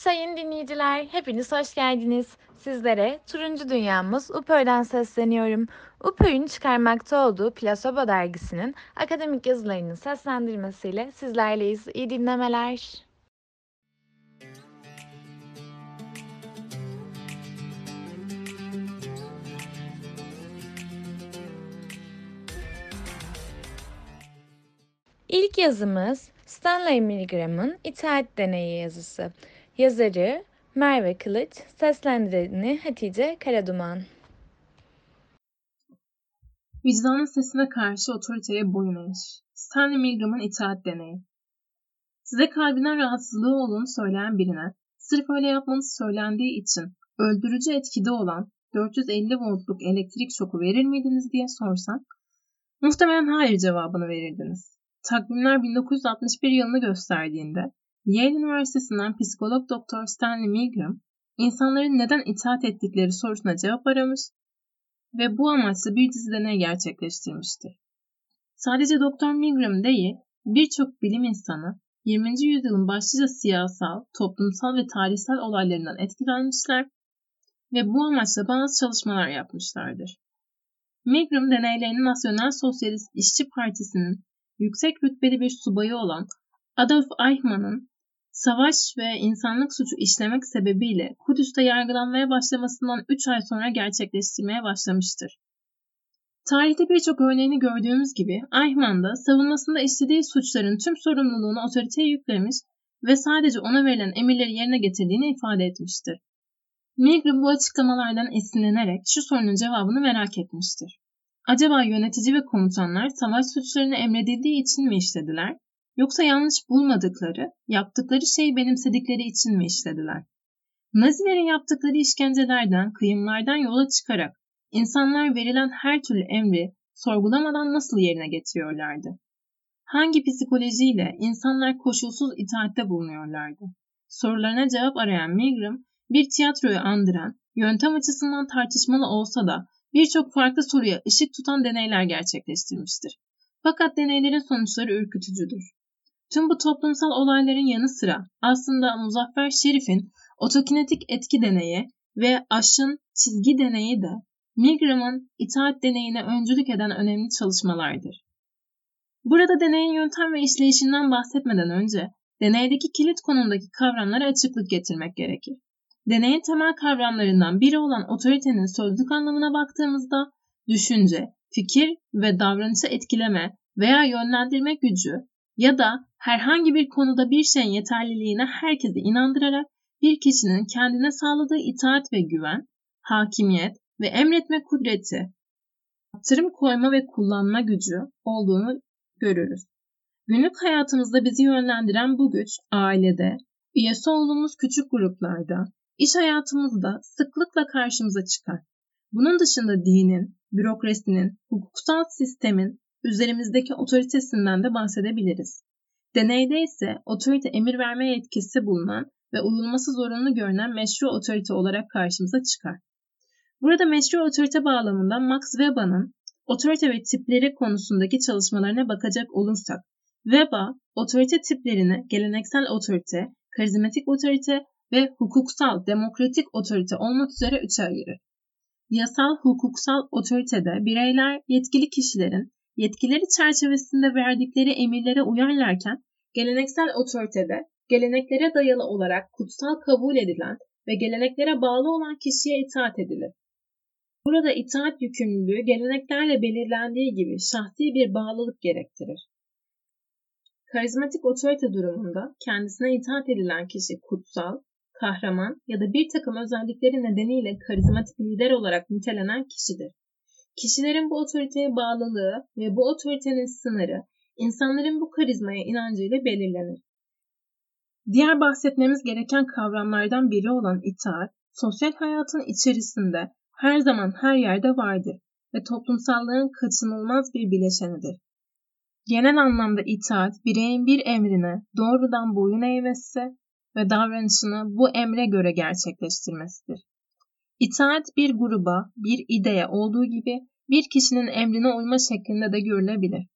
Sayın dinleyiciler, hepiniz hoş geldiniz. Sizlere Turuncu Dünyamız UPÖ'den sesleniyorum. UPÖ'nün çıkarmakta olduğu Plasoba dergisinin akademik yazılarının seslendirmesiyle sizlerleyiz. İyi dinlemeler. İlk yazımız Stanley Milgram'ın İtaat Deneyi yazısı. Yazarı Merve Kılıç, seslendireni Hatice Karaduman. Vicdanın sesine karşı otoriteye boyun eğiş. Stanley Milgram'ın İtaat Deneyi. Size kalbinden rahatsızlığı olduğunu söyleyen birine, sırf öyle yapmanız söylendiği için öldürücü etkide olan 450 voltluk elektrik şoku verir miydiniz diye sorsan, muhtemelen hayır cevabını verirdiniz. Takvimler 1961 yılını gösterdiğinde, Yale Üniversitesi'nden psikolog Dr. Stanley Milgram, insanların neden itaat ettikleri sorusuna cevap aramış ve bu amaçla bir dizi deney gerçekleştirmiştir. Sadece Dr. Milgram değil, birçok bilim insanı 20. yüzyılın başlıca siyasal, toplumsal ve tarihsel olaylarından etkilenmişler ve bu amaçla bazı çalışmalar yapmışlardır. Milgram deneylerini Nasyonal Sosyalist İşçi Partisi'nin yüksek rütbeli bir subayı olan Adolf Eichmann'ın savaş ve insanlık suçu işlemek sebebiyle Kudüs'te yargılanmaya başlamasından 3 ay sonra gerçekleştirmeye başlamıştır. Tarihte birçok örneğini gördüğümüz gibi Eichmann da savunmasında işlediği suçların tüm sorumluluğunu otoriteye yüklemiş ve sadece ona verilen emirleri yerine getirdiğini ifade etmiştir. Milgram bu açıklamalardan esinlenerek şu sorunun cevabını merak etmiştir. Acaba yönetici ve komutanlar savaş suçlarını emredildiği için mi işlediler? Yoksa yanlış bulmadıkları, yaptıkları şeyi benimsedikleri için mi işlediler? Nazilerin yaptıkları işkencelerden, kıyımlardan yola çıkarak insanlar verilen her türlü emri sorgulamadan nasıl yerine getiriyorlardı? Hangi psikolojiyle insanlar koşulsuz itaatte bulunuyorlardı? Sorularına cevap arayan Milgram, bir tiyatroyu andıran, yöntem açısından tartışmalı olsa da birçok farklı soruya ışık tutan deneyler gerçekleştirmiştir. Fakat deneylerin sonuçları ürkütücüdür. Tüm bu toplumsal olayların yanı sıra aslında Muzaffer Şerif'in otokinetik etki deneyi ve Aş'ın çizgi deneyi de Milgram'ın itaat deneyine öncülük eden önemli çalışmalardır. Burada deneyin yöntem ve işleyişinden bahsetmeden önce deneydeki kilit konumdaki kavramlara açıklık getirmek gerekir. Deneyin temel kavramlarından biri olan otoritenin sözlük anlamına baktığımızda düşünce, fikir ve davranışı etkileme veya yönlendirme gücü ya da herhangi bir konuda bir şeyin yeterliliğine herkesi inandırarak bir kişinin kendine sağladığı itaat ve güven, hakimiyet ve emretme kudreti, yaptırım koyma ve kullanma gücü olduğunu görürüz. Günlük hayatımızda bizi yönlendiren bu güç ailede, üyesi olduğumuz küçük gruplarda, iş hayatımızda sıklıkla karşımıza çıkar. Bunun dışında dinin, bürokrasinin, hukuksal sistemin üzerimizdeki otoritesinden de bahsedebiliriz. Deneyde ise otorite emir verme yetkisi bulunan ve uyulması zorunlu görünen meşru otorite olarak karşımıza çıkar. Burada meşru otorite bağlamında Max Weber'ın otorite ve tipleri konusundaki çalışmalarına bakacak olursak, Weber, otorite tiplerini geleneksel otorite, karizmatik otorite ve hukuksal, demokratik otorite olmak üzere üçe ayırır. Yasal, hukuksal otoritede bireyler yetkili kişilerin yetkileri çerçevesinde verdikleri emirlere uyarlarken, geleneksel otoritede geleneklere dayalı olarak kutsal kabul edilen ve geleneklere bağlı olan kişiye itaat edilir. Burada itaat yükümlülüğü geleneklerle belirlendiği gibi şahsi bir bağlılık gerektirir. Karizmatik otorite durumunda kendisine itaat edilen kişi kutsal, kahraman ya da bir takım özellikleri nedeniyle karizmatik lider olarak nitelenen kişidir. Kişilerin bu otoriteye bağlılığı ve bu otoritenin sınırı insanların bu karizmaya inancıyla belirlenir. Diğer bahsetmemiz gereken kavramlardan biri olan itaat, sosyal hayatın içerisinde her zaman her yerde vardır ve toplumsallığın kaçınılmaz bir bileşenidir. Genel anlamda itaat, bireyin bir emrine doğrudan boyun eğmesi ve davranışını bu emre göre gerçekleştirmesidir. İtaat bir gruba, bir ideye olduğu gibi bir kişinin emrine uyma şeklinde de görülebilir.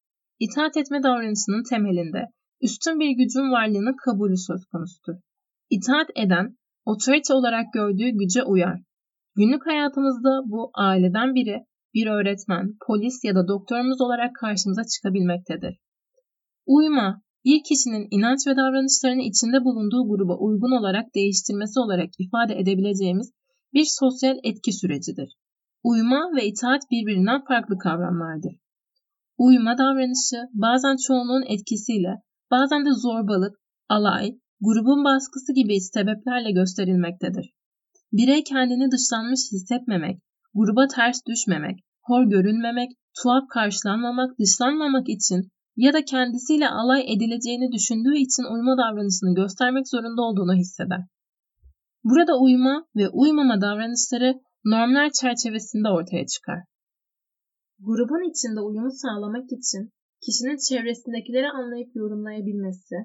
İtaat etme davranışının temelinde üstün bir gücün varlığını kabulü söz konusudur. itaat eden, otorite olarak gördüğü güce uyar. Günlük hayatımızda bu aileden biri, bir öğretmen, polis ya da doktorumuz olarak karşımıza çıkabilmektedir. Uyma, bir kişinin inanç ve davranışlarını içinde bulunduğu gruba uygun olarak değiştirmesi olarak ifade edebileceğimiz bir sosyal etki sürecidir. Uyma ve itaat birbirinden farklı kavramlardır. Uyma davranışı bazen çoğunluğun etkisiyle, bazen de zorbalık, alay, grubun baskısı gibi sebeplerle gösterilmektedir. Birey kendini dışlanmış hissetmemek, gruba ters düşmemek, hor görülmemek, tuhaf karşılanmamak, dışlanmamak için ya da kendisiyle alay edileceğini düşündüğü için uyma davranışını göstermek zorunda olduğunu hisseder. Burada uyma ve uymama davranışları normlar çerçevesinde ortaya çıkar. Grubun içinde uyumu sağlamak için kişinin çevresindekileri anlayıp yorumlayabilmesi,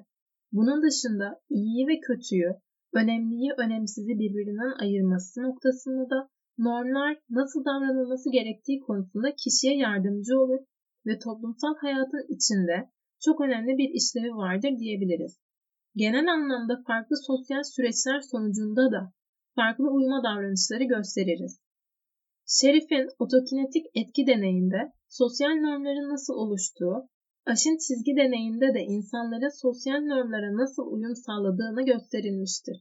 bunun dışında iyiyi ve kötüyü, önemliyi önemsizi birbirinden ayırması noktasında da normlar nasıl davranılması gerektiği konusunda kişiye yardımcı olur ve toplumsal hayatın içinde çok önemli bir işlevi vardır diyebiliriz. Genel anlamda farklı sosyal süreçler sonucunda da farklı uyuma davranışları gösteririz. Şerif'in otokinetik etki deneyinde sosyal normların nasıl oluştuğu, aşın çizgi deneyinde de insanlara sosyal normlara nasıl uyum sağladığını gösterilmiştir.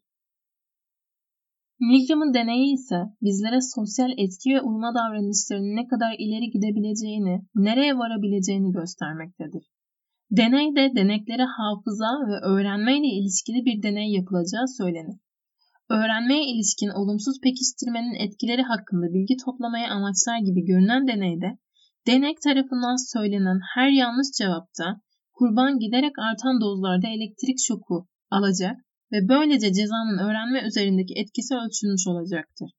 Milgram'ın deneyi ise bizlere sosyal etki ve uyma davranışlarının ne kadar ileri gidebileceğini, nereye varabileceğini göstermektedir. Deneyde deneklere hafıza ve öğrenmeyle ilişkili bir deney yapılacağı söylenir. Öğrenmeye ilişkin olumsuz pekiştirmenin etkileri hakkında bilgi toplamaya amaçlar gibi görünen deneyde, denek tarafından söylenen her yanlış cevapta kurban giderek artan dozlarda elektrik şoku alacak ve böylece cezanın öğrenme üzerindeki etkisi ölçülmüş olacaktır.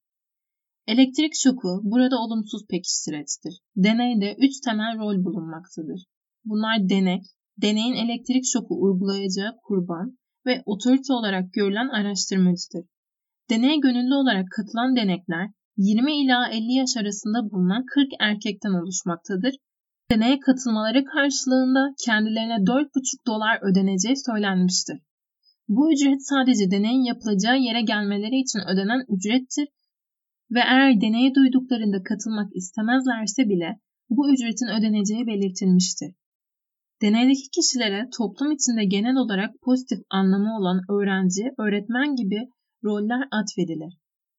Elektrik şoku burada olumsuz pekiştireçtir. Deneyde 3 temel rol bulunmaktadır. Bunlar denek, deneyin elektrik şoku uygulayacağı kurban ve otorite olarak görülen araştırmacıdır. Deneye gönüllü olarak katılan denekler 20 ila 50 yaş arasında bulunan 40 erkekten oluşmaktadır. Deneye katılmaları karşılığında kendilerine $4,5 ödeneceği söylenmiştir. Bu ücret sadece deneyin yapılacağı yere gelmeleri için ödenen ücrettir ve eğer deneye duyduklarında katılmak istemezlerse bile bu ücretin ödeneceği belirtilmiştir. Deneydeki kişilere toplum içinde genel olarak pozitif anlamı olan öğrenci, öğretmen gibi roller atfedilir.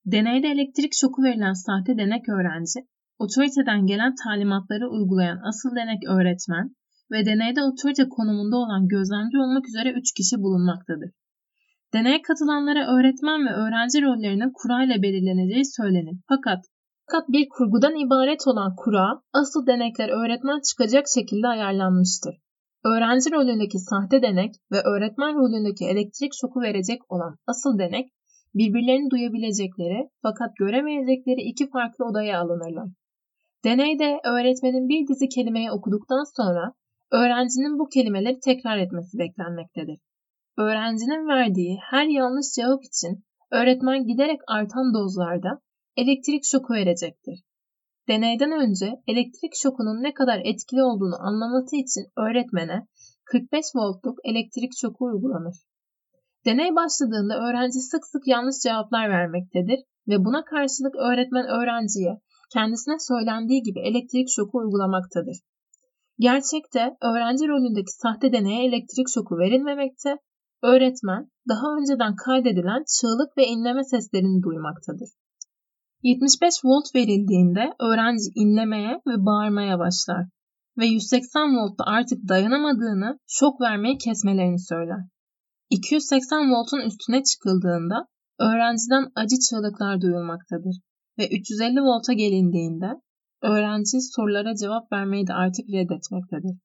Deneyde elektrik şoku verilen sahte denek öğrenci, otoriteden gelen talimatları uygulayan asıl denek öğretmen ve deneyde otorite konumunda olan gözlemci olmak üzere 3 kişi bulunmaktadır. Deneye katılanlara öğretmen ve öğrenci rollerinin kura ile belirleneceği söylenir. Fakat bir kurgudan ibaret olan kura, asıl denekler öğretmen çıkacak şekilde ayarlanmıştır. Öğrenci rolündeki sahte denek ve öğretmen rolündeki elektrik şoku verecek olan asıl denek, birbirlerini duyabilecekleri fakat göremeyecekleri 2 farklı odaya alınırlar. Deneyde öğretmenin bir dizi kelimeyi okuduktan sonra öğrencinin bu kelimeleri tekrar etmesi beklenmektedir. Öğrencinin verdiği her yanlış cevap için öğretmen giderek artan dozlarda elektrik şoku verecektir. Deneyden önce elektrik şokunun ne kadar etkili olduğunu anlaması için öğretmene 45 voltluk elektrik şoku uygulanır. Deney başladığında öğrenci sık sık yanlış cevaplar vermektedir ve buna karşılık öğretmen öğrenciye kendisine söylendiği gibi elektrik şoku uygulamaktadır. Gerçekte öğrenci rolündeki sahte deneye elektrik şoku verilmemekte, öğretmen daha önceden kaydedilen çığlık ve inleme seslerini duymaktadır. 75 volt verildiğinde öğrenci inlemeye ve bağırmaya başlar ve 180 voltta artık dayanamadığını, şok vermeyi kesmelerini söyler. 280 voltun üstüne çıkıldığında öğrenciden acı çığlıklar duyulmaktadır ve 350 volta gelindiğinde öğrenci sorulara cevap vermeyi de artık reddetmektedir.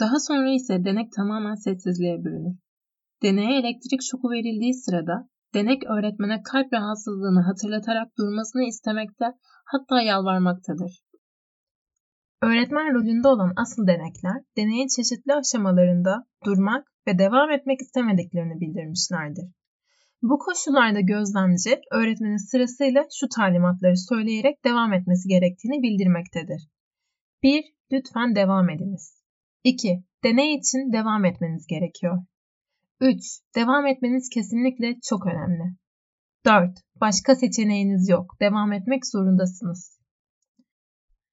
Daha sonra ise denek tamamen sessizliğe bürünür. Deneye elektrik şoku verildiği sırada denek öğretmene kalp rahatsızlığını hatırlatarak durmasını istemekte, hatta yalvarmaktadır. Öğretmen rolünde olan asıl denekler, deneyin çeşitli aşamalarında durmak ve devam etmek istemediklerini bildirmişlerdir. Bu koşullarda gözlemci, öğretmenin sırasıyla şu talimatları söyleyerek devam etmesi gerektiğini bildirmektedir. 1. Lütfen devam ediniz. 2. Deney için devam etmeniz gerekiyor. 3. Devam etmeniz kesinlikle çok önemli. 4. Başka seçeneğiniz yok. Devam etmek zorundasınız.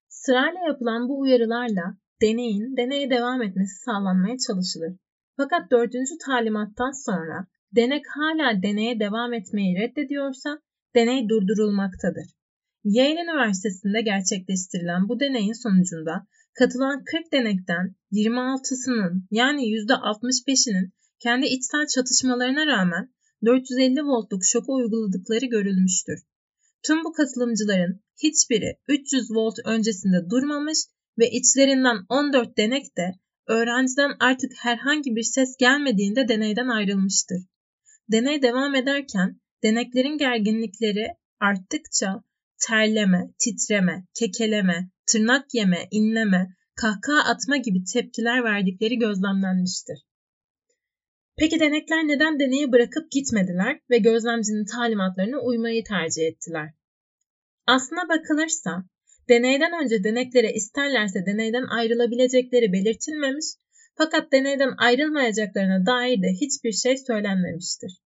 Sırayla yapılan bu uyarılarla deneyin, deneye devam etmesi sağlanmaya çalışılır. Fakat 4. talimattan sonra denek hala deneye devam etmeyi reddediyorsa deney durdurulmaktadır. Yale Üniversitesi'nde gerçekleştirilen bu deneyin sonucunda katılan 40 denekten 26'sının yani %65'inin kendi içsel çatışmalarına rağmen 450 voltluk şoku uyguladıkları görülmüştür. Tüm bu katılımcıların hiçbiri 300 volt öncesinde durmamış ve içlerinden 14 denek de öğrenciden artık herhangi bir ses gelmediğinde deneyden ayrılmıştır. Deney devam ederken deneklerin gerginlikleri arttıkça terleme, titreme, kekeleme, tırnak yeme, inleme, kahkaha atma gibi tepkiler verdikleri gözlemlenmiştir. Peki denekler neden deneyi bırakıp gitmediler ve gözlemcinin talimatlarına uymayı tercih ettiler? Aslına bakılırsa, deneyden önce deneklere isterlerse deneyden ayrılabilecekleri belirtilmemiş, fakat deneyden ayrılmayacaklarına dair de hiçbir şey söylenmemiştir.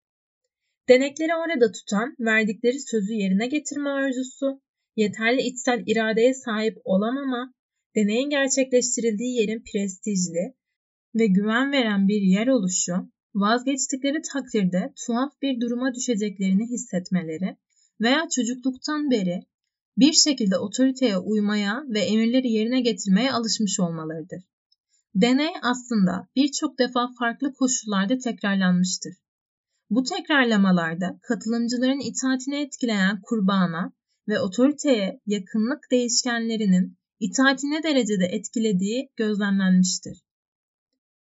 Denekleri orada tutan, verdikleri sözü yerine getirme arzusu, yeterli içsel iradeye sahip olamama, deneyin gerçekleştirildiği yerin prestijli ve güven veren bir yer oluşu, vazgeçtikleri takdirde tuhaf bir duruma düşeceklerini hissetmeleri veya çocukluktan beri bir şekilde otoriteye uymaya ve emirleri yerine getirmeye alışmış olmalarıdır. Deney aslında birçok defa farklı koşullarda tekrarlanmıştır. Bu tekrarlamalarda katılımcıların itaatini etkileyen kurbana ve otoriteye yakınlık değişkenlerinin itaati ne derecede etkilediği gözlemlenmiştir.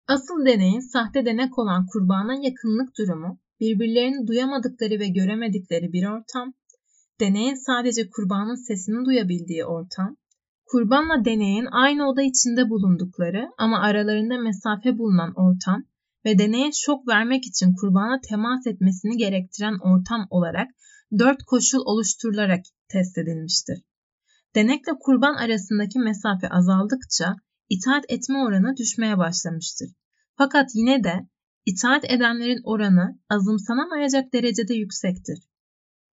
Asıl deneyin sahte denek olan kurbana yakınlık durumu, birbirlerini duyamadıkları ve göremedikleri bir ortam, deneyin sadece kurbanın sesini duyabildiği ortam, kurbanla deneyin aynı oda içinde bulundukları ama aralarında mesafe bulunan ortam ve deneye şok vermek için kurbana temas etmesini gerektiren ortam olarak 4 koşul oluşturularak test edilmiştir. Denekle kurban arasındaki mesafe azaldıkça itaat etme oranı düşmeye başlamıştır. Fakat yine de itaat edenlerin oranı azımsanamayacak derecede yüksektir.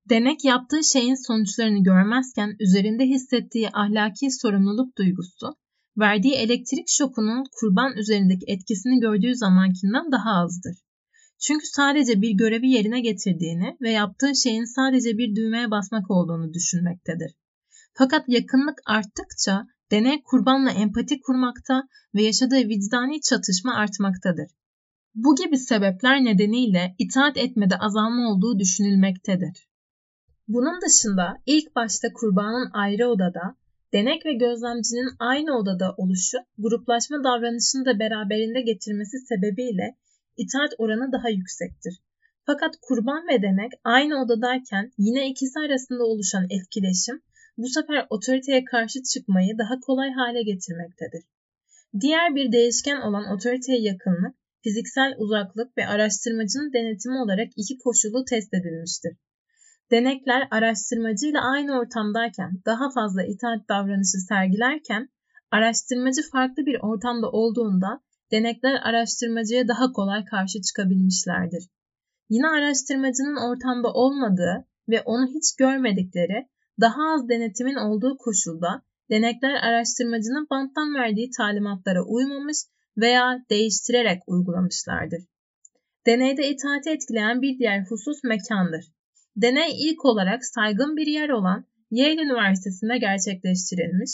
Denek yaptığı şeyin sonuçlarını görmezken üzerinde hissettiği ahlaki sorumluluk duygusu, verdiği elektrik şokunun kurban üzerindeki etkisini gördüğü zamankinden daha azdır. Çünkü sadece bir görevi yerine getirdiğini ve yaptığı şeyin sadece bir düğmeye basmak olduğunu düşünmektedir. Fakat yakınlık arttıkça deney kurbanla empati kurmakta ve yaşadığı vicdani çatışma artmaktadır. Bu gibi sebepler nedeniyle itaat etmede azalma olduğu düşünülmektedir. Bunun dışında ilk başta kurbanın ayrı odada, denek ve gözlemcinin aynı odada oluşu, gruplaşma davranışını da beraberinde getirmesi sebebiyle itaat oranı daha yüksektir. Fakat kurban ve denek aynı odadayken yine ikisi arasında oluşan etkileşim, bu sefer otoriteye karşı çıkmayı daha kolay hale getirmektedir. Diğer bir değişken olan otoriteye yakınlık, fiziksel uzaklık ve araştırmacının denetimi olarak iki koşulu test edilmiştir. Denekler araştırmacıyla aynı ortamdayken daha fazla itaat davranışı sergilerken, araştırmacı farklı bir ortamda olduğunda denekler araştırmacıya daha kolay karşı çıkabilmişlerdir. Yine araştırmacının ortamda olmadığı ve onu hiç görmedikleri, daha az denetimin olduğu koşulda denekler araştırmacının banttan verdiği talimatlara uymamış veya değiştirerek uygulamışlardır. Deneyde itaati etkileyen bir diğer husus mekandır. Deney ilk olarak saygın bir yer olan Yale Üniversitesi'nde gerçekleştirilmiş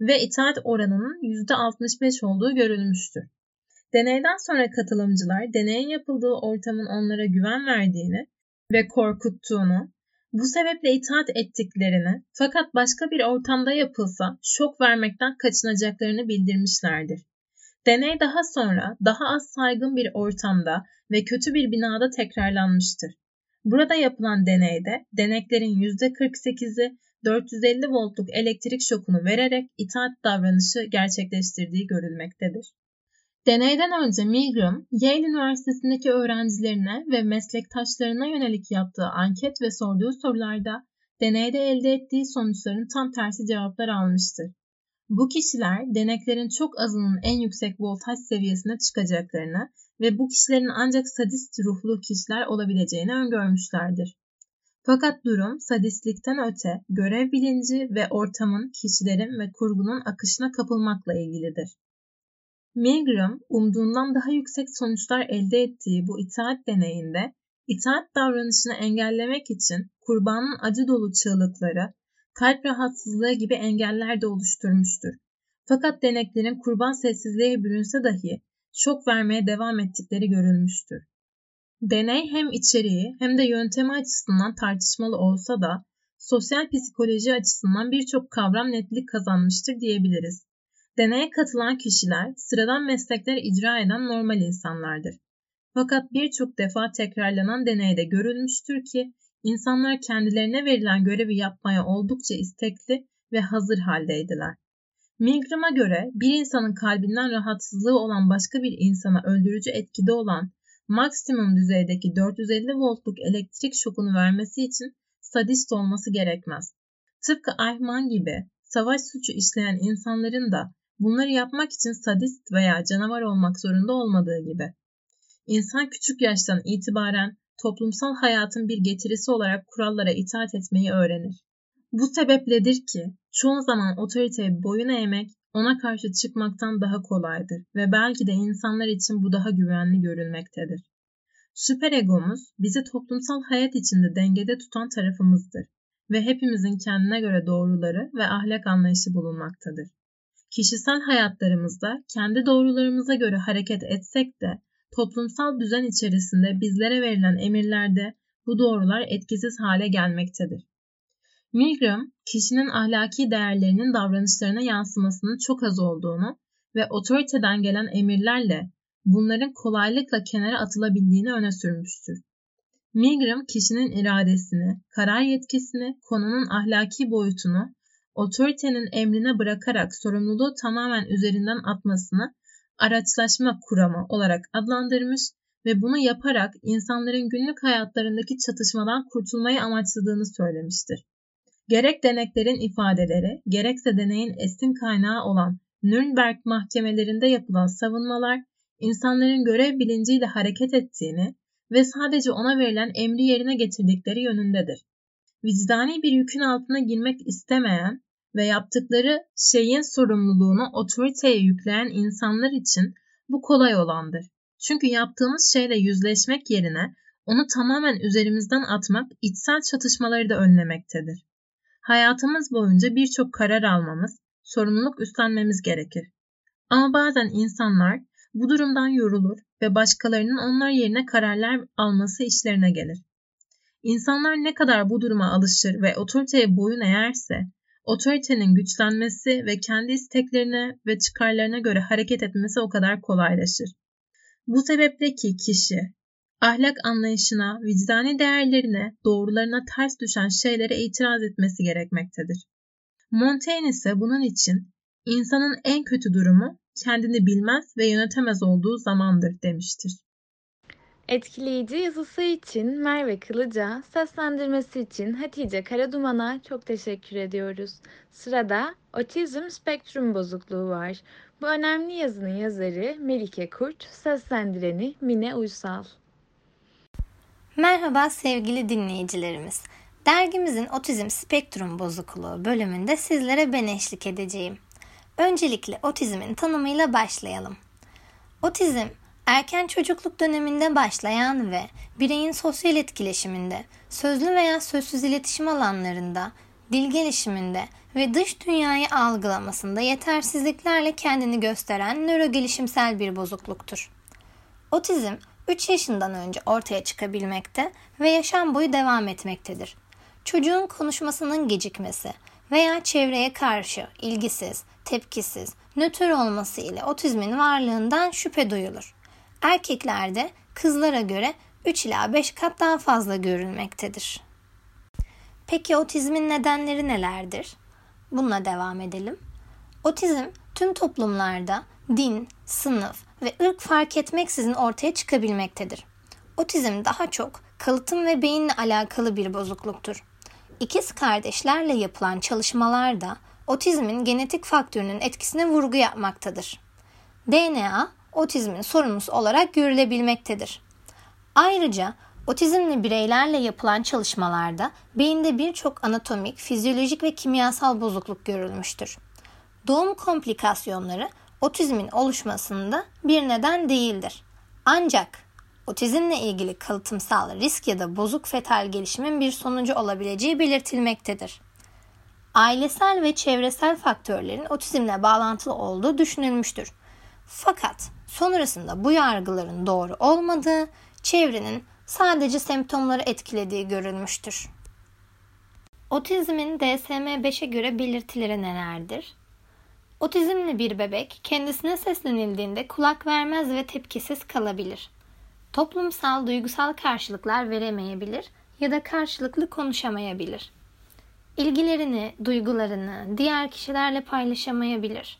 ve itaat oranının %65 olduğu görülmüştür. Deneyden sonra katılımcılar deneyin yapıldığı ortamın onlara güven verdiğini ve korkuttuğunu, bu sebeple itaat ettiklerini fakat başka bir ortamda yapılsa şok vermekten kaçınacaklarını bildirmişlerdir. Deney daha sonra daha az saygın bir ortamda ve kötü bir binada tekrarlanmıştır. Burada yapılan deneyde deneklerin %48'i 450 voltluk elektrik şokunu vererek itaat davranışı gerçekleştirdiği görülmektedir. Deneyden önce Milgram, Yale Üniversitesi'ndeki öğrencilerine ve meslektaşlarına yönelik yaptığı anket ve sorduğu sorularda deneyde elde ettiği sonuçların tam tersi cevaplar almıştır. Bu kişiler deneklerin çok azının en yüksek voltaj seviyesine çıkacaklarını ve bu kişilerin ancak sadist ruhlu kişiler olabileceğini öngörmüşlerdir. Fakat durum sadistlikten öte görev bilinci ve ortamın, kişilerin ve kurgunun akışına kapılmakla ilgilidir. Milgram, umduğundan daha yüksek sonuçlar elde ettiği bu itaat deneyinde, itaat davranışını engellemek için kurbanın acı dolu çığlıkları, kalp rahatsızlığı gibi engeller de oluşturmuştur. Fakat deneklerin kurban sessizliğe bürünse dahi şok vermeye devam ettikleri görülmüştür. Deney hem içeriği hem de yöntemi açısından tartışmalı olsa da sosyal psikoloji açısından birçok kavram netlik kazanmıştır diyebiliriz. Deneye katılan kişiler sıradan meslekler icra eden normal insanlardır. Fakat birçok defa tekrarlanan deneyde görülmüştür ki insanlar kendilerine verilen görevi yapmaya oldukça istekli ve hazır haldeydiler. Milgram'a göre bir insanın kalbinden rahatsızlığı olan başka bir insana öldürücü etkide olan maksimum düzeydeki 450 voltluk elektrik şokunu vermesi için sadist olması gerekmez. Tıpkı Eichmann gibi savaş suçu işleyen insanların da bunları yapmak için sadist veya canavar olmak zorunda olmadığı gibi. İnsan küçük yaştan itibaren toplumsal hayatın bir getirisi olarak kurallara itaat etmeyi öğrenir. Bu sebepledir ki çoğu zaman otoriteye boyun eğmek ona karşı çıkmaktan daha kolaydır ve belki de insanlar için bu daha güvenli görülmektedir. Süperegomuz bizi toplumsal hayat içinde dengede tutan tarafımızdır ve hepimizin kendine göre doğruları ve ahlak anlayışı bulunmaktadır. Kişisel hayatlarımızda kendi doğrularımıza göre hareket etsek de toplumsal düzen içerisinde bizlere verilen emirlerde bu doğrular etkisiz hale gelmektedir. Milgram, kişinin ahlaki değerlerinin davranışlarına yansımasının çok az olduğunu ve otoriteden gelen emirlerle bunların kolaylıkla kenara atılabildiğini öne sürmüştür. Milgram, kişinin iradesini, karar yetkisini, konunun ahlaki boyutunu, otoritenin emrine bırakarak sorumluluğu tamamen üzerinden atmasını araçlaşma kuramı olarak adlandırmış ve bunu yaparak insanların günlük hayatlarındaki çatışmadan kurtulmayı amaçladığını söylemiştir. Gerek deneklerin ifadeleri, gerekse deneyin esin kaynağı olan Nürnberg mahkemelerinde yapılan savunmalar, insanların görev bilinciyle hareket ettiğini ve sadece ona verilen emri yerine getirdikleri yönündedir. Vicdani bir yükün altına girmek istemeyen ve yaptıkları şeyin sorumluluğunu otoriteye yükleyen insanlar için bu kolay olandır. Çünkü yaptığımız şeyle yüzleşmek yerine onu tamamen üzerimizden atmak içsel çatışmaları da önlemektedir. Hayatımız boyunca birçok karar almamız, sorumluluk üstlenmemiz gerekir. Ama bazen insanlar bu durumdan yorulur ve başkalarının onlar yerine kararlar alması işlerine gelir. İnsanlar ne kadar bu duruma alışır ve otoriteye boyun eğerse, otoritenin güçlenmesi ve kendi isteklerine ve çıkarlarına göre hareket etmesi o kadar kolaylaşır. Bu sebeple ki kişi, ahlak anlayışına, vicdani değerlerine, doğrularına ters düşen şeylere itiraz etmesi gerekmektedir. Montaigne ise bunun için insanın en kötü durumu kendini bilmez ve yönetemez olduğu zamandır demiştir. Etkileyici yazısı için Merve Kılıç'a, seslendirmesi için Hatice Karaduman'a çok teşekkür ediyoruz. Sırada otizm spektrum bozukluğu var. Bu önemli yazının yazarı Melike Kurt, seslendireni Mine Uysal. Merhaba sevgili dinleyicilerimiz. Dergimizin Otizm Spektrum Bozukluğu bölümünde sizlere ben eşlik edeceğim. Öncelikle otizmin tanımıyla başlayalım. Otizm, erken çocukluk döneminde başlayan ve bireyin sosyal etkileşiminde, sözlü veya sözsüz iletişim alanlarında, dil gelişiminde ve dış dünyayı algılamasında yetersizliklerle kendini gösteren nörogelişimsel bir bozukluktur. Otizm, 3 yaşından önce ortaya çıkabilmekte ve yaşam boyu devam etmektedir. Çocuğun konuşmasının gecikmesi veya çevreye karşı ilgisiz, tepkisiz, nötr olması ile otizmin varlığından şüphe duyulur. Erkeklerde kızlara göre 3 ila 5 kat daha fazla görülmektedir. Peki otizmin nedenleri nelerdir? Bununla devam edelim. Otizm tüm toplumlarda din, sınıf ve ırk fark etmeksizin ortaya çıkabilmektedir. Otizm daha çok kalıtım ve beyinle alakalı bir bozukluktur. İkiz kardeşlerle yapılan çalışmalarda otizmin genetik faktörünün etkisine vurgu yapmaktadır. DNA, otizmin sorumlusu olarak görülebilmektedir. Ayrıca otizmli bireylerle yapılan çalışmalarda beyinde birçok anatomik, fizyolojik ve kimyasal bozukluk görülmüştür. Doğum komplikasyonları otizmin oluşmasında bir neden değildir. Ancak otizmle ilgili kalıtsal risk ya da bozuk fetal gelişimin bir sonucu olabileceği belirtilmektedir. Ailesel ve çevresel faktörlerin otizmle bağlantılı olduğu düşünülmüştür. Fakat sonrasında bu yargıların doğru olmadığı, çevrenin sadece semptomları etkilediği görülmüştür. Otizmin DSM-5'e göre belirtileri nelerdir? Otizmli bir bebek kendisine seslenildiğinde kulak vermez ve tepkisiz kalabilir. Toplumsal, duygusal karşılıklar veremeyebilir ya da karşılıklı konuşamayabilir. İlgilerini, duygularını diğer kişilerle paylaşamayabilir.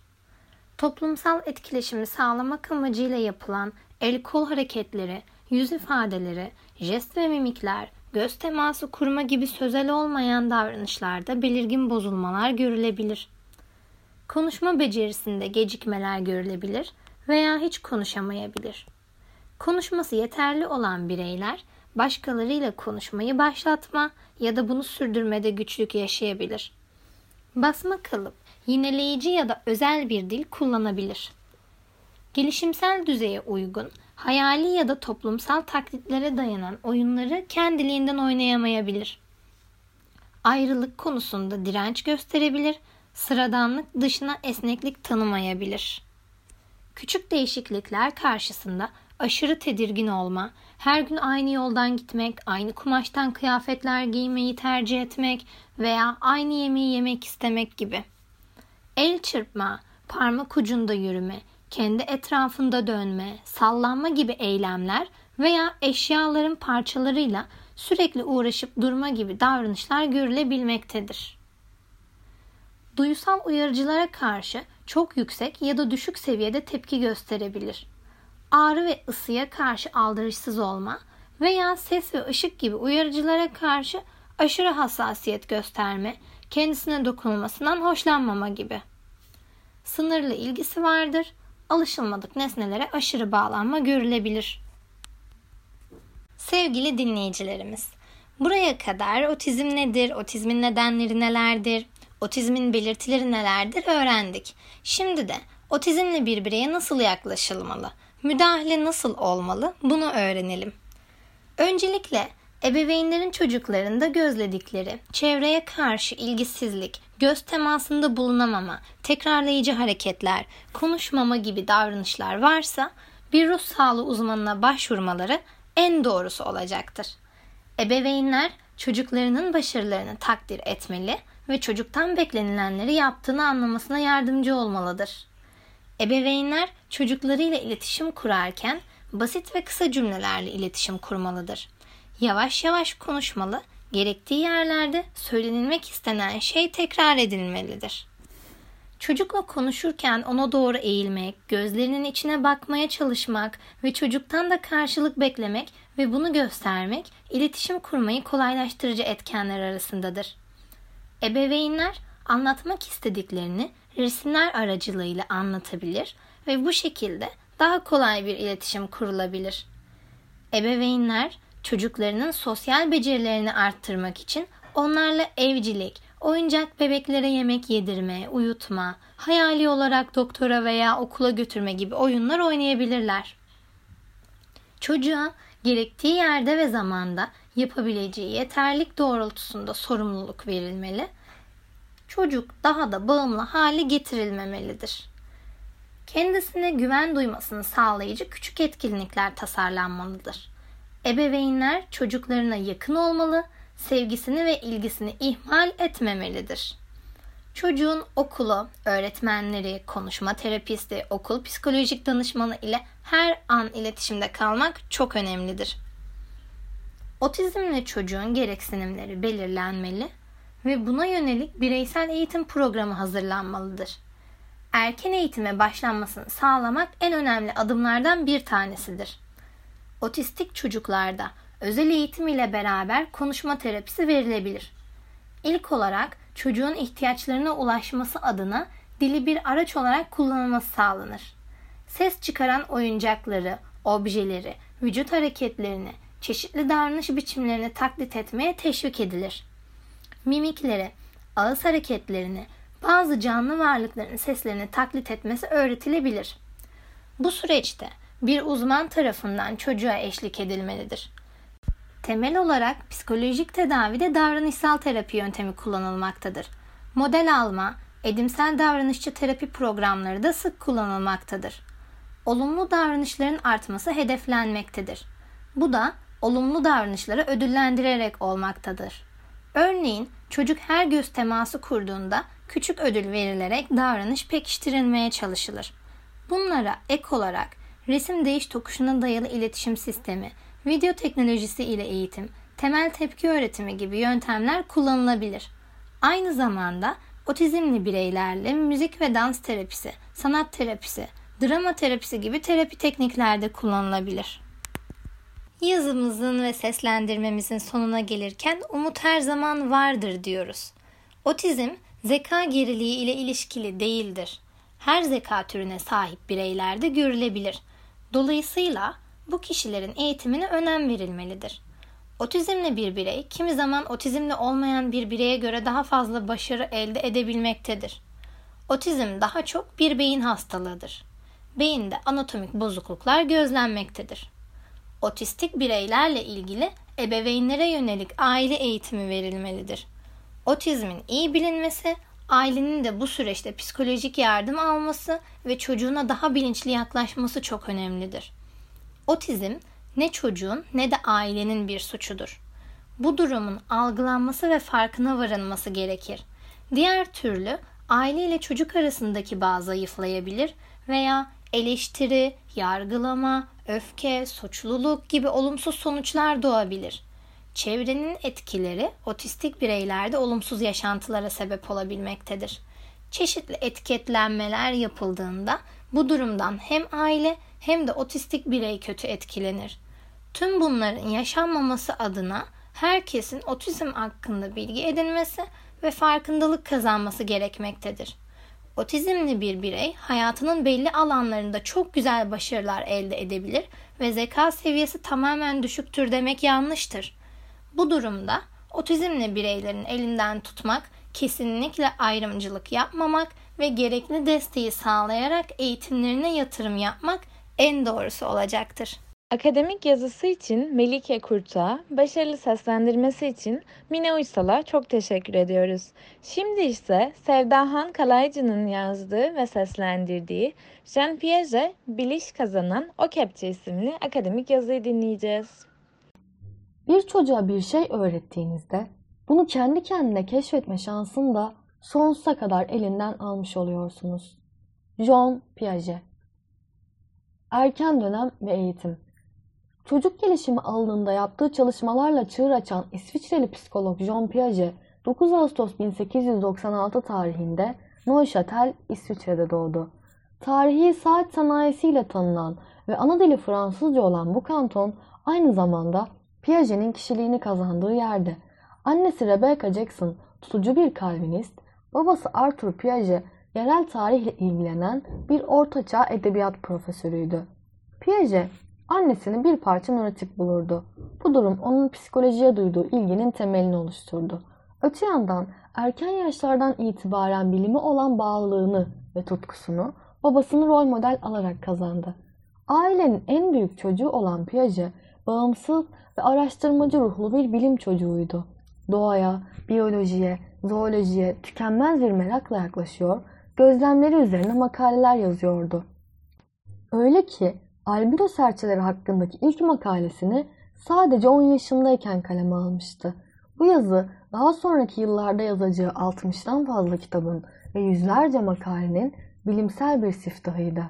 Toplumsal etkileşimi sağlamak amacıyla yapılan el kol hareketleri, yüz ifadeleri, jest ve mimikler, göz teması kurma gibi sözel olmayan davranışlarda belirgin bozulmalar görülebilir. Konuşma becerisinde gecikmeler görülebilir veya hiç konuşamayabilir. Konuşması yeterli olan bireyler başkalarıyla konuşmayı başlatma ya da bunu sürdürmede güçlük yaşayabilir. Basma kalıp, yineleyici ya da özel bir dil kullanabilir. Gelişimsel düzeye uygun, hayali ya da toplumsal taklitlere dayanan oyunları kendiliğinden oynayamayabilir. Ayrılık konusunda direnç gösterebilir, sıradanlık dışına esneklik tanımayabilir. Küçük değişiklikler karşısında aşırı tedirgin olma, her gün aynı yoldan gitmek, aynı kumaştan kıyafetler giymeyi tercih etmek veya aynı yemeği yemek istemek gibi. El çırpma, parmak ucunda yürüme, kendi etrafında dönme, sallanma gibi eylemler veya eşyaların parçalarıyla sürekli uğraşıp durma gibi davranışlar görülebilmektedir. Duyusal uyarıcılara karşı çok yüksek ya da düşük seviyede tepki gösterebilir. Ağrı ve ısıya karşı aldırışsız olma veya ses ve ışık gibi uyarıcılara karşı aşırı hassasiyet gösterme, kendisine dokunulmasından hoşlanmama gibi. Sınırlı ilgisi vardır, alışılmadık nesnelere aşırı bağlanma görülebilir. Sevgili dinleyicilerimiz, buraya kadar otizm nedir, otizmin nedenleri nelerdir, otizmin belirtileri nelerdir öğrendik. Şimdi de otizmli bir bireye nasıl yaklaşılmalı? Müdahale nasıl olmalı? Bunu öğrenelim. Öncelikle ebeveynlerin çocuklarında gözledikleri çevreye karşı ilgisizlik, göz temasında bulunamama, tekrarlayıcı hareketler, konuşmama gibi davranışlar varsa bir ruh sağlığı uzmanına başvurmaları en doğrusu olacaktır. Ebeveynler çocuklarının başarılarını takdir etmeli ve çocuktan beklenilenleri yaptığını anlamasına yardımcı olmalıdır. Ebeveynler çocuklarıyla iletişim kurarken basit ve kısa cümlelerle iletişim kurmalıdır. Yavaş yavaş konuşmalı, gerektiği yerlerde söylenilmek istenen şey tekrar edilmelidir. Çocukla konuşurken ona doğru eğilmek, gözlerinin içine bakmaya çalışmak ve çocuktan da karşılık beklemek ve bunu göstermek iletişim kurmayı kolaylaştırıcı etkenler arasındadır. Ebeveynler anlatmak istediklerini resimler aracılığıyla anlatabilir ve bu şekilde daha kolay bir iletişim kurulabilir. Ebeveynler çocuklarının sosyal becerilerini arttırmak için onlarla evcilik, oyuncak bebeklere yemek yedirme, uyutma, hayali olarak doktora veya okula götürme gibi oyunlar oynayabilirler. Çocuğa gerektiği yerde ve zamanda yapabileceği yeterlik doğrultusunda sorumluluk verilmeli. Çocuk daha da bağımlı hale getirilmemelidir. Kendisine güven duymasını sağlayıcı küçük etkinlikler tasarlanmalıdır. Ebeveynler çocuklarına yakın olmalı, sevgisini ve ilgisini ihmal etmemelidir. Çocuğun okulu, öğretmenleri, konuşma terapisti, okul psikolojik danışmanı ile her an iletişimde kalmak çok önemlidir. Otizmle çocuğun gereksinimleri belirlenmeli ve buna yönelik bireysel eğitim programı hazırlanmalıdır. Erken eğitime başlanmasını sağlamak en önemli adımlardan bir tanesidir. Otistik çocuklarda özel eğitim ile beraber konuşma terapisi verilebilir. İlk olarak çocuğun ihtiyaçlarına ulaşması adına dili bir araç olarak kullanılması sağlanır. ses çıkaran oyuncakları, objeleri, vücut hareketlerini, çeşitli davranış biçimlerini taklit etmeye teşvik edilir. Mimiklere, ağız hareketlerini, bazı canlı varlıkların seslerini taklit etmesi öğretilebilir. Bu süreçte bir uzman tarafından çocuğa eşlik edilmelidir. Temel olarak psikolojik tedavide davranışsal terapi yöntemi kullanılmaktadır. Model alma, edimsel davranışçı terapi programları da sık kullanılmaktadır. Olumlu davranışların artması hedeflenmektedir. Bu da olumlu davranışları ödüllendirerek olmaktadır. Örneğin çocuk her göz teması kurduğunda küçük ödül verilerek davranış pekiştirilmeye çalışılır. Bunlara ek olarak resim değiş tokuşuna dayalı iletişim sistemi, video teknolojisi ile eğitim, temel tepki öğretimi gibi yöntemler kullanılabilir. Aynı zamanda otizmli bireylerle müzik ve dans terapisi, sanat terapisi, drama terapisi gibi terapi teknikleri de kullanılabilir. Yazımızın ve seslendirmemizin sonuna gelirken umut her zaman vardır diyoruz. Otizm, zeka geriliği ile ilişkili değildir. Her zeka türüne sahip bireylerde görülebilir. Dolayısıyla bu kişilerin eğitimine önem verilmelidir. Otizmli bir birey, kimi zaman otizmli olmayan bir bireye göre daha fazla başarı elde edebilmektedir. Otizm daha çok bir beyin hastalığıdır. Beyinde anatomik bozukluklar gözlenmektedir. Otistik bireylerle ilgili ebeveynlere yönelik aile eğitimi verilmelidir. Otizmin iyi bilinmesi, ailenin de bu süreçte psikolojik yardım alması ve çocuğuna daha bilinçli yaklaşması çok önemlidir. Otizm ne çocuğun ne de ailenin bir suçudur. Bu durumun algılanması ve farkına varılması gerekir. Diğer türlü aile ile çocuk arasındaki bağ zayıflayabilir veya eleştiri, yargılama, öfke, suçluluk gibi olumsuz sonuçlar doğabilir. Çevrenin etkileri otistik bireylerde olumsuz yaşantılara sebep olabilmektedir. Çeşitli etiketlenmeler yapıldığında bu durumdan hem aile hem de otistik birey kötü etkilenir. Tüm bunların yaşanmaması adına herkesin otizm hakkında bilgi edinmesi ve farkındalık kazanması gerekmektedir. Otizmli bir birey hayatının belli alanlarında çok güzel başarılar elde edebilir ve zeka seviyesi tamamen düşüktür demek yanlıştır. Bu durumda otizmli bireylerin elinden tutmak, kesinlikle ayrımcılık yapmamak ve gerekli desteği sağlayarak eğitimlerine yatırım yapmak en doğrusu olacaktır. Akademik yazısı için Melike Kurt'a, başarılı seslendirmesi için Mine Uysal'a çok teşekkür ediyoruz. Şimdi ise Sevdahan Kalaycı'nın yazdığı ve seslendirdiği Jean Piaget, Biliş Kazanan O Kepçe isimli akademik yazıyı dinleyeceğiz. Bir çocuğa bir şey öğrettiğinizde bunu kendi kendine keşfetme şansını da sonsuza kadar elinden almış oluyorsunuz. Jean Piaget. Erken dönem ve eğitim. Çocuk gelişimi alanında yaptığı çalışmalarla çığır açan İsviçreli psikolog Jean Piaget, 9 Ağustos 1896 tarihinde Neuchatel, İsviçre'de doğdu. Tarihi saat sanayisiyle tanınan ve ana dili Fransızca olan bu kanton aynı zamanda Piaget'in kişiliğini kazandığı yerde. Annesi Rebecca Jackson tutucu bir Calvinist, babası Arthur Piaget yerel tarihle ilgilenen bir ortaçağ edebiyat profesörüydü. Piaget annesini bir parça nörotik bulurdu. Bu durum onun psikolojiye duyduğu ilginin temelini oluşturdu. Öte yandan erken yaşlardan itibaren bilime olan bağlılığını ve tutkusunu babasını rol model alarak kazandı. Ailenin en büyük çocuğu olan Piaget, bağımsız ve araştırmacı ruhlu bir bilim çocuğuydu. Doğaya, biyolojiye, zoolojiye tükenmez bir merakla yaklaşıyor, gözlemleri üzerine makaleler yazıyordu. Öyle ki albino serçeleri hakkındaki ilk makalesini sadece 10 yaşındayken kaleme almıştı. Bu yazı daha sonraki yıllarda yazacağı 60'tan fazla kitabın ve yüzlerce makalenin bilimsel bir siftahıydı.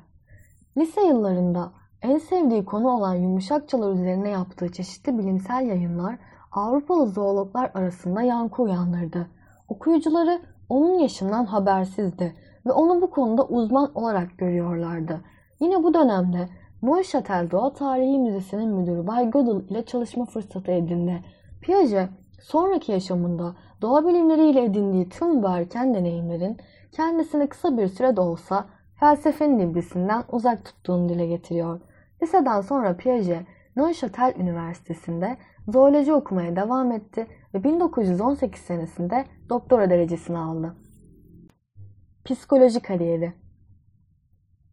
Lise yıllarında en sevdiği konu olan yumuşakçalar üzerine yaptığı çeşitli bilimsel yayınlar Avrupalı zoologlar arasında yankı uyandırdı. Okuyucuları onun yaşından habersizdi ve onu bu konuda uzman olarak görüyorlardı. Yine bu dönemde Neuchatel Doğa Tarihi Müzesi'nin müdürü Bay Gödel ile çalışma fırsatı edindi. Piaget, sonraki yaşamında doğa bilimleriyle edindiği tüm bu erken deneyimlerin kendisine kısa bir süre de olsa felsefenin iblisinden uzak tuttuğunu dile getiriyor. Liseden sonra Piaget, Neuchatel Üniversitesi'nde zooloji okumaya devam etti ve 1918 senesinde doktora derecesini aldı. Psikoloji kariyeri.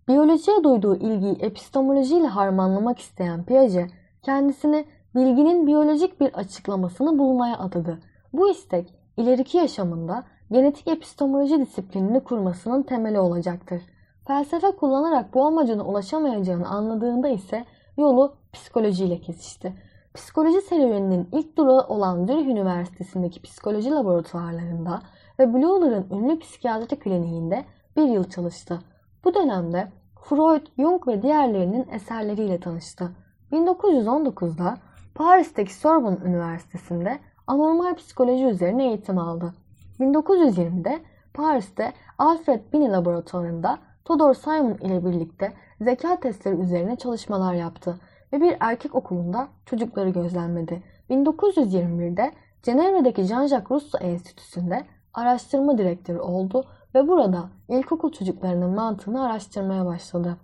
Biyolojiye duyduğu ilgiyi epistemolojiyle harmanlamak isteyen Piaget, kendisini bilginin biyolojik bir açıklamasını bulmaya adadı. Bu istek, ileriki yaşamında genetik epistemoloji disiplinini kurmasının temeli olacaktır. Felsefe kullanarak bu amacına ulaşamayacağını anladığında ise yolu psikolojiyle kesişti. Psikoloji serüveninin ilk durağı olan Zurich Üniversitesi'ndeki psikoloji laboratuvarlarında ve Blouler'ın ünlü psikiyatri kliniğinde bir yıl çalıştı. Bu dönemde Freud, Jung ve diğerlerinin eserleriyle tanıştı. 1919'da Paris'teki Sorbonne Üniversitesi'nde anormal psikoloji üzerine eğitim aldı. 1920'de Paris'te Alfred Binet laboratuvarında Todor Simon ile birlikte zeka testleri üzerine çalışmalar yaptı ve bir erkek okulunda çocukları gözlemledi. 1921'de Cenevre'deki Jean-Jacques Rousseau Enstitüsü'nde araştırma direktörü oldu ve burada ilkokul çocuklarının mantığını araştırmaya başladı.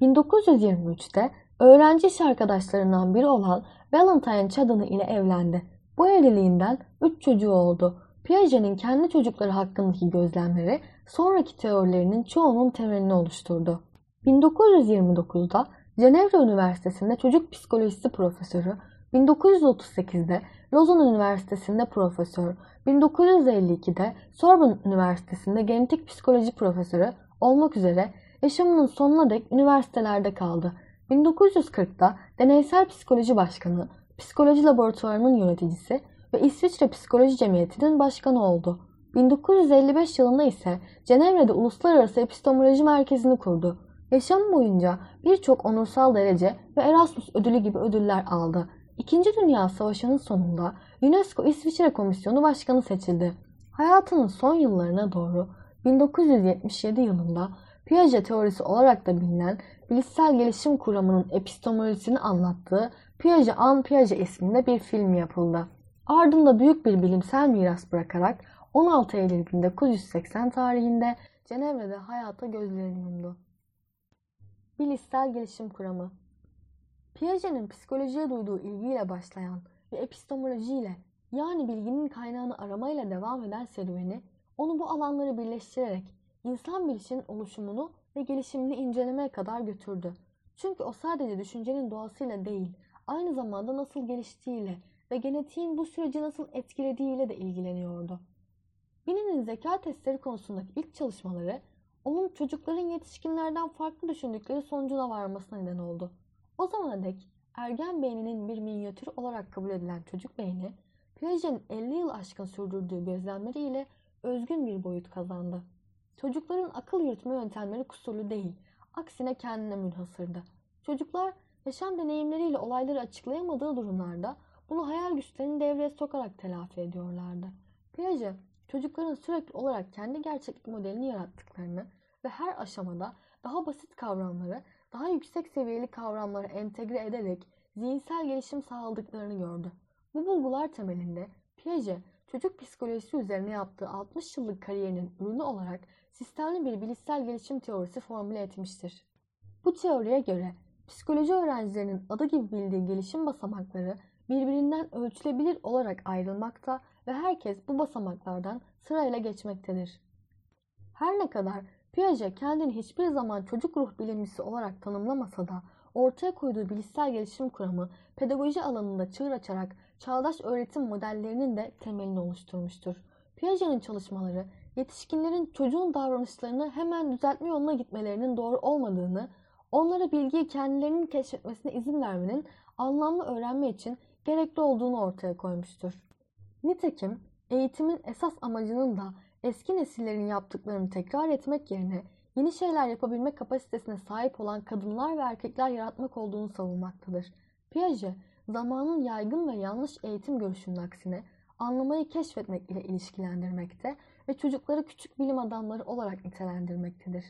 1923'te öğrenci iş arkadaşlarından biri olan Valentine Chudden ile evlendi. Bu evliliğinden 3 çocuğu oldu. Piaget'in kendi çocukları hakkındaki gözlemleri sonraki teorilerinin çoğunun temelini oluşturdu. 1929'da Cenevre Üniversitesi'nde çocuk psikolojisi profesörü, 1938'de Lozan Üniversitesi'nde profesör, 1952'de Sorbonne Üniversitesi'nde genetik psikoloji profesörü olmak üzere yaşamının sonuna dek üniversitelerde kaldı. 1940'da Deneysel Psikoloji Başkanı, Psikoloji Laboratuvarı'nın yöneticisi ve İsviçre Psikoloji Cemiyeti'nin başkanı oldu. 1955 yılında ise Cenevre'de Uluslararası Epistemoloji Merkezi'ni kurdu. Yaşam boyunca birçok onursal derece ve Erasmus ödülü gibi ödüller aldı. İkinci Dünya Savaşı'nın sonunda UNESCO İsviçre Komisyonu Başkanı seçildi. Hayatının son yıllarına doğru 1977 yılında Piaget teorisi olarak da bilinen bilişsel gelişim kuramının epistemolojisini anlattığı Piaget An Piaget isminde bir film yapıldı. Ardında büyük bir bilimsel miras bırakarak 16 Eylül 1980 tarihinde Cenevre'de hayata gözlerini yumdu. Bilişsel gelişim kuramı. Piaget'in psikolojiye duyduğu ilgiyle başlayan ve epistemolojiyle, yani bilginin kaynağını aramayla devam eden serüveni, onu bu alanları birleştirerek insan bilişinin oluşumunu ve gelişimini incelemeye kadar götürdü. Çünkü o sadece düşüncenin doğasıyla değil, aynı zamanda nasıl geliştiğiyle ve genetiğin bu süreci nasıl etkilediğiyle de ilgileniyordu. Binet'in zeka testleri konusundaki ilk çalışmaları, onun çocukların yetişkinlerden farklı düşündükleri sonucuna varmasına neden oldu. O zamana dek ergen beyninin bir minyatürü olarak kabul edilen çocuk beyni, Piaget'in 50 yıl aşkın sürdürdüğü gözlemleriyle özgün bir boyut kazandı. Çocukların akıl yürütme yöntemleri kusurlu değil, aksine kendine münhasırdı. Çocuklar yaşam deneyimleriyle olayları açıklayamadığı durumlarda bunu hayal güçlerini devreye sokarak telafi ediyorlardı. Piaget, çocukların sürekli olarak kendi gerçeklik modelini yarattıklarını ve her aşamada daha basit kavramları daha yüksek seviyeli kavramlara entegre ederek zihinsel gelişim sağladıklarını gördü. Bu bulgular temelinde Piaget, çocuk psikolojisi üzerine yaptığı 60 yıllık kariyerinin ürünü olarak sistemli bir bilişsel gelişim teorisi formüle etmiştir. Bu teoriye göre psikoloji öğrencilerinin adı gibi bildiği gelişim basamakları birbirinden ölçülebilir olarak ayrılmakta ve herkes bu basamaklardan sırayla geçmektedir. Her ne kadar Piaget kendini hiçbir zaman çocuk ruh bilimcisi olarak tanımlamasa da ortaya koyduğu bilişsel gelişim kuramı pedagoji alanında çığır açarak çağdaş öğretim modellerinin de temelini oluşturmuştur. Piaget'in çalışmaları yetişkinlerin çocuğun davranışlarını hemen düzeltme yoluna gitmelerinin doğru olmadığını, onlara bilgiyi kendilerinin keşfetmesine izin vermenin anlamlı öğrenme için gerekli olduğunu ortaya koymuştur. Nitekim eğitimin esas amacının da eski nesillerin yaptıklarını tekrar etmek yerine yeni şeyler yapabilme kapasitesine sahip olan kadınlar ve erkekler yaratmak olduğunu savunmaktadır. Piaget, zamanın yaygın ve yanlış eğitim görüşünün aksine anlamayı keşfetmek ile ilişkilendirmekte ve çocukları küçük bilim adamları olarak nitelendirmektedir.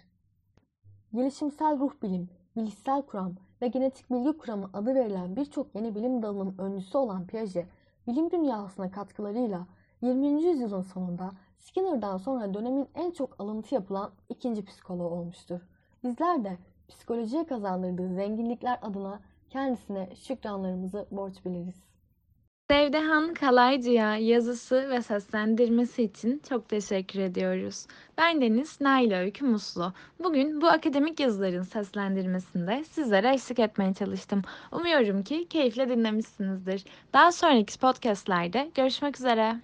Gelişimsel ruh bilim, bilişsel kuram ve genetik bilgi kuramı adı verilen birçok yeni bilim dalının öncüsü olan Piaget, bilim dünyasına katkılarıyla 20. yüzyılın sonunda Skinner'dan sonra dönemin en çok alıntı yapılan ikinci psikoloğu olmuştur. Bizler de psikolojiye kazandırdığı zenginlikler adına kendisine şükranlarımızı borç biliriz. Sevdehan Kalaycı'ya yazısı ve seslendirmesi için çok teşekkür ediyoruz. Ben Deniz Naila Öykü Muslu. Bugün bu akademik yazıların seslendirmesinde sizlere eşlik etmeye çalıştım. Umuyorum ki keyifle dinlemişsinizdir. Daha sonraki podcastlerde görüşmek üzere.